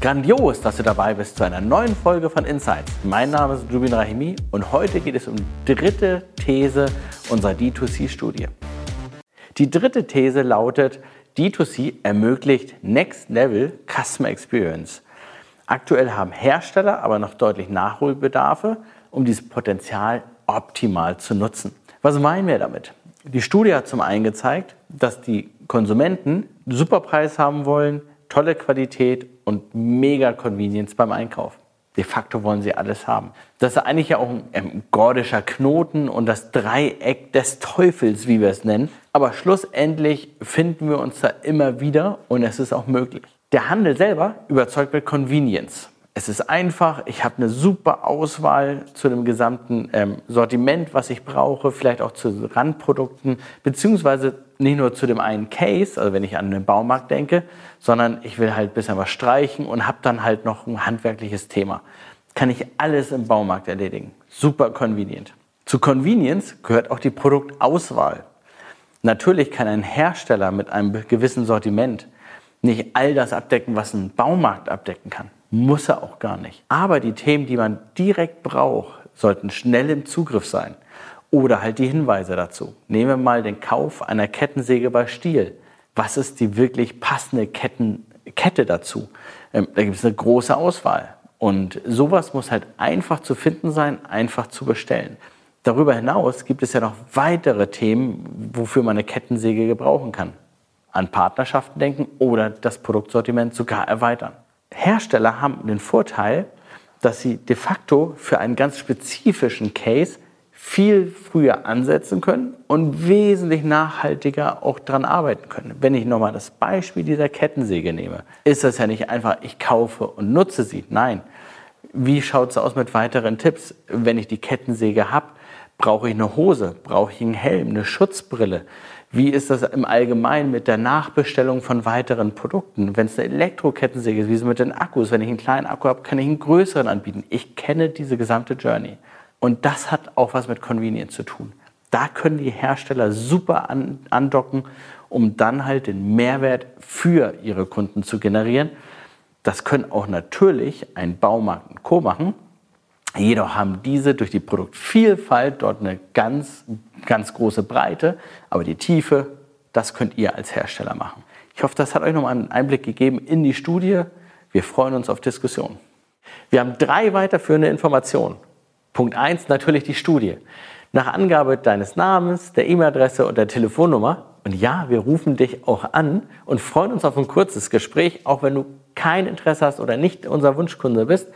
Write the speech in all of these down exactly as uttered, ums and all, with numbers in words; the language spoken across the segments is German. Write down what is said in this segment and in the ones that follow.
Grandios, dass du dabei bist zu einer neuen Folge von Insights. Mein Name ist Joubin Rahimi und heute geht es um die dritte These unserer D zwei C-Studie. Die dritte These lautet, D zwei C ermöglicht Next Level Customer Experience. Aktuell haben Hersteller aber noch deutlich Nachholbedarfe, um dieses Potenzial optimal zu nutzen. Was meinen wir damit? Die Studie hat zum einen gezeigt, dass die Konsumenten einen super Preis haben wollen, tolle Qualität und mega Convenience beim Einkauf. De facto wollen sie alles haben. Das ist eigentlich ja auch ein, ein gordischer Knoten und das Dreieck des Teufels, wie wir es nennen. Aber schlussendlich finden wir uns da immer wieder und es ist auch möglich. Der Handel selber überzeugt mit Convenience. Es ist einfach, ich habe eine super Auswahl zu dem gesamten ähm, Sortiment, was ich brauche, vielleicht auch zu Randprodukten, beziehungsweise nicht nur zu dem einen Case, also wenn ich an den Baumarkt denke, sondern ich will halt ein bisschen was streichen und habe dann halt noch ein handwerkliches Thema. Kann ich alles im Baumarkt erledigen. Super convenient. Zu Convenience gehört auch die Produktauswahl. Natürlich kann ein Hersteller mit einem gewissen Sortiment nicht all das abdecken, was ein Baumarkt abdecken kann. Muss er auch gar nicht. Aber die Themen, die man direkt braucht, sollten schnell im Zugriff sein. Oder halt die Hinweise dazu. Nehmen wir mal den Kauf einer Kettensäge bei Stihl. Was ist die wirklich passende Ketten, Kette dazu? Ähm, da gibt es eine große Auswahl. Und sowas muss halt einfach zu finden sein, einfach zu bestellen. Darüber hinaus gibt es ja noch weitere Themen, wofür man eine Kettensäge gebrauchen kann. An Partnerschaften denken oder das Produktsortiment sogar erweitern. Hersteller haben den Vorteil, dass sie de facto für einen ganz spezifischen Case viel früher ansetzen können und wesentlich nachhaltiger auch daran arbeiten können. Wenn ich nochmal das Beispiel dieser Kettensäge nehme, ist das ja nicht einfach, ich kaufe und nutze sie. Nein. Wie schaut es aus mit weiteren Tipps? Wenn ich die Kettensäge habe, brauche ich eine Hose, brauche ich einen Helm, eine Schutzbrille? Wie ist das im Allgemeinen mit der Nachbestellung von weiteren Produkten? Wenn es eine Elektrokettensäge ist, wie ist es mit den Akkus? Wenn ich einen kleinen Akku habe, kann ich einen größeren anbieten. Ich kenne diese gesamte Journey. Und das hat auch was mit Convenience zu tun. Da können die Hersteller super andocken, um dann halt den Mehrwert für ihre Kunden zu generieren. Das können auch natürlich ein Baumarkt und Co. machen. Jedoch haben diese durch die Produktvielfalt dort eine ganz, ganz große Breite, aber die Tiefe, das könnt ihr als Hersteller machen. Ich hoffe, das hat euch nochmal einen Einblick gegeben in die Studie. Wir freuen uns auf Diskussionen. Wir haben drei weiterführende Informationen. Punkt eins, natürlich die Studie. Nach Angabe deines Namens, der E-Mail-Adresse und der Telefonnummer. Und ja, wir rufen dich auch an und freuen uns auf ein kurzes Gespräch, auch wenn du kein Interesse hast oder nicht unser Wunschkunde bist.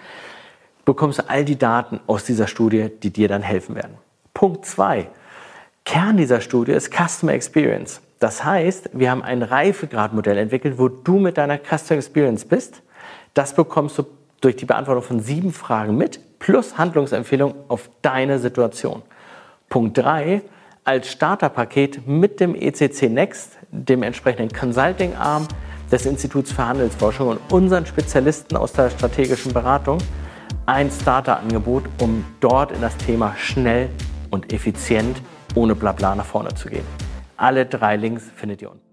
Bekommst du all die Daten aus dieser Studie, die dir dann helfen werden. Punkt zwei. Kern dieser Studie ist Customer Experience. Das heißt, wir haben ein Reifegradmodell entwickelt, wo du mit deiner Customer Experience bist. Das bekommst du durch die Beantwortung von sieben Fragen mit, plus Handlungsempfehlungen auf deine Situation. Punkt drei. Als Starterpaket mit dem E C C Next, dem entsprechenden Consulting-Arm des Instituts für Handelsforschung und unseren Spezialisten aus der strategischen Beratung, ein Starter-Angebot, um dort in das Thema schnell und effizient ohne Blabla nach vorne zu gehen. Alle drei Links findet ihr unten.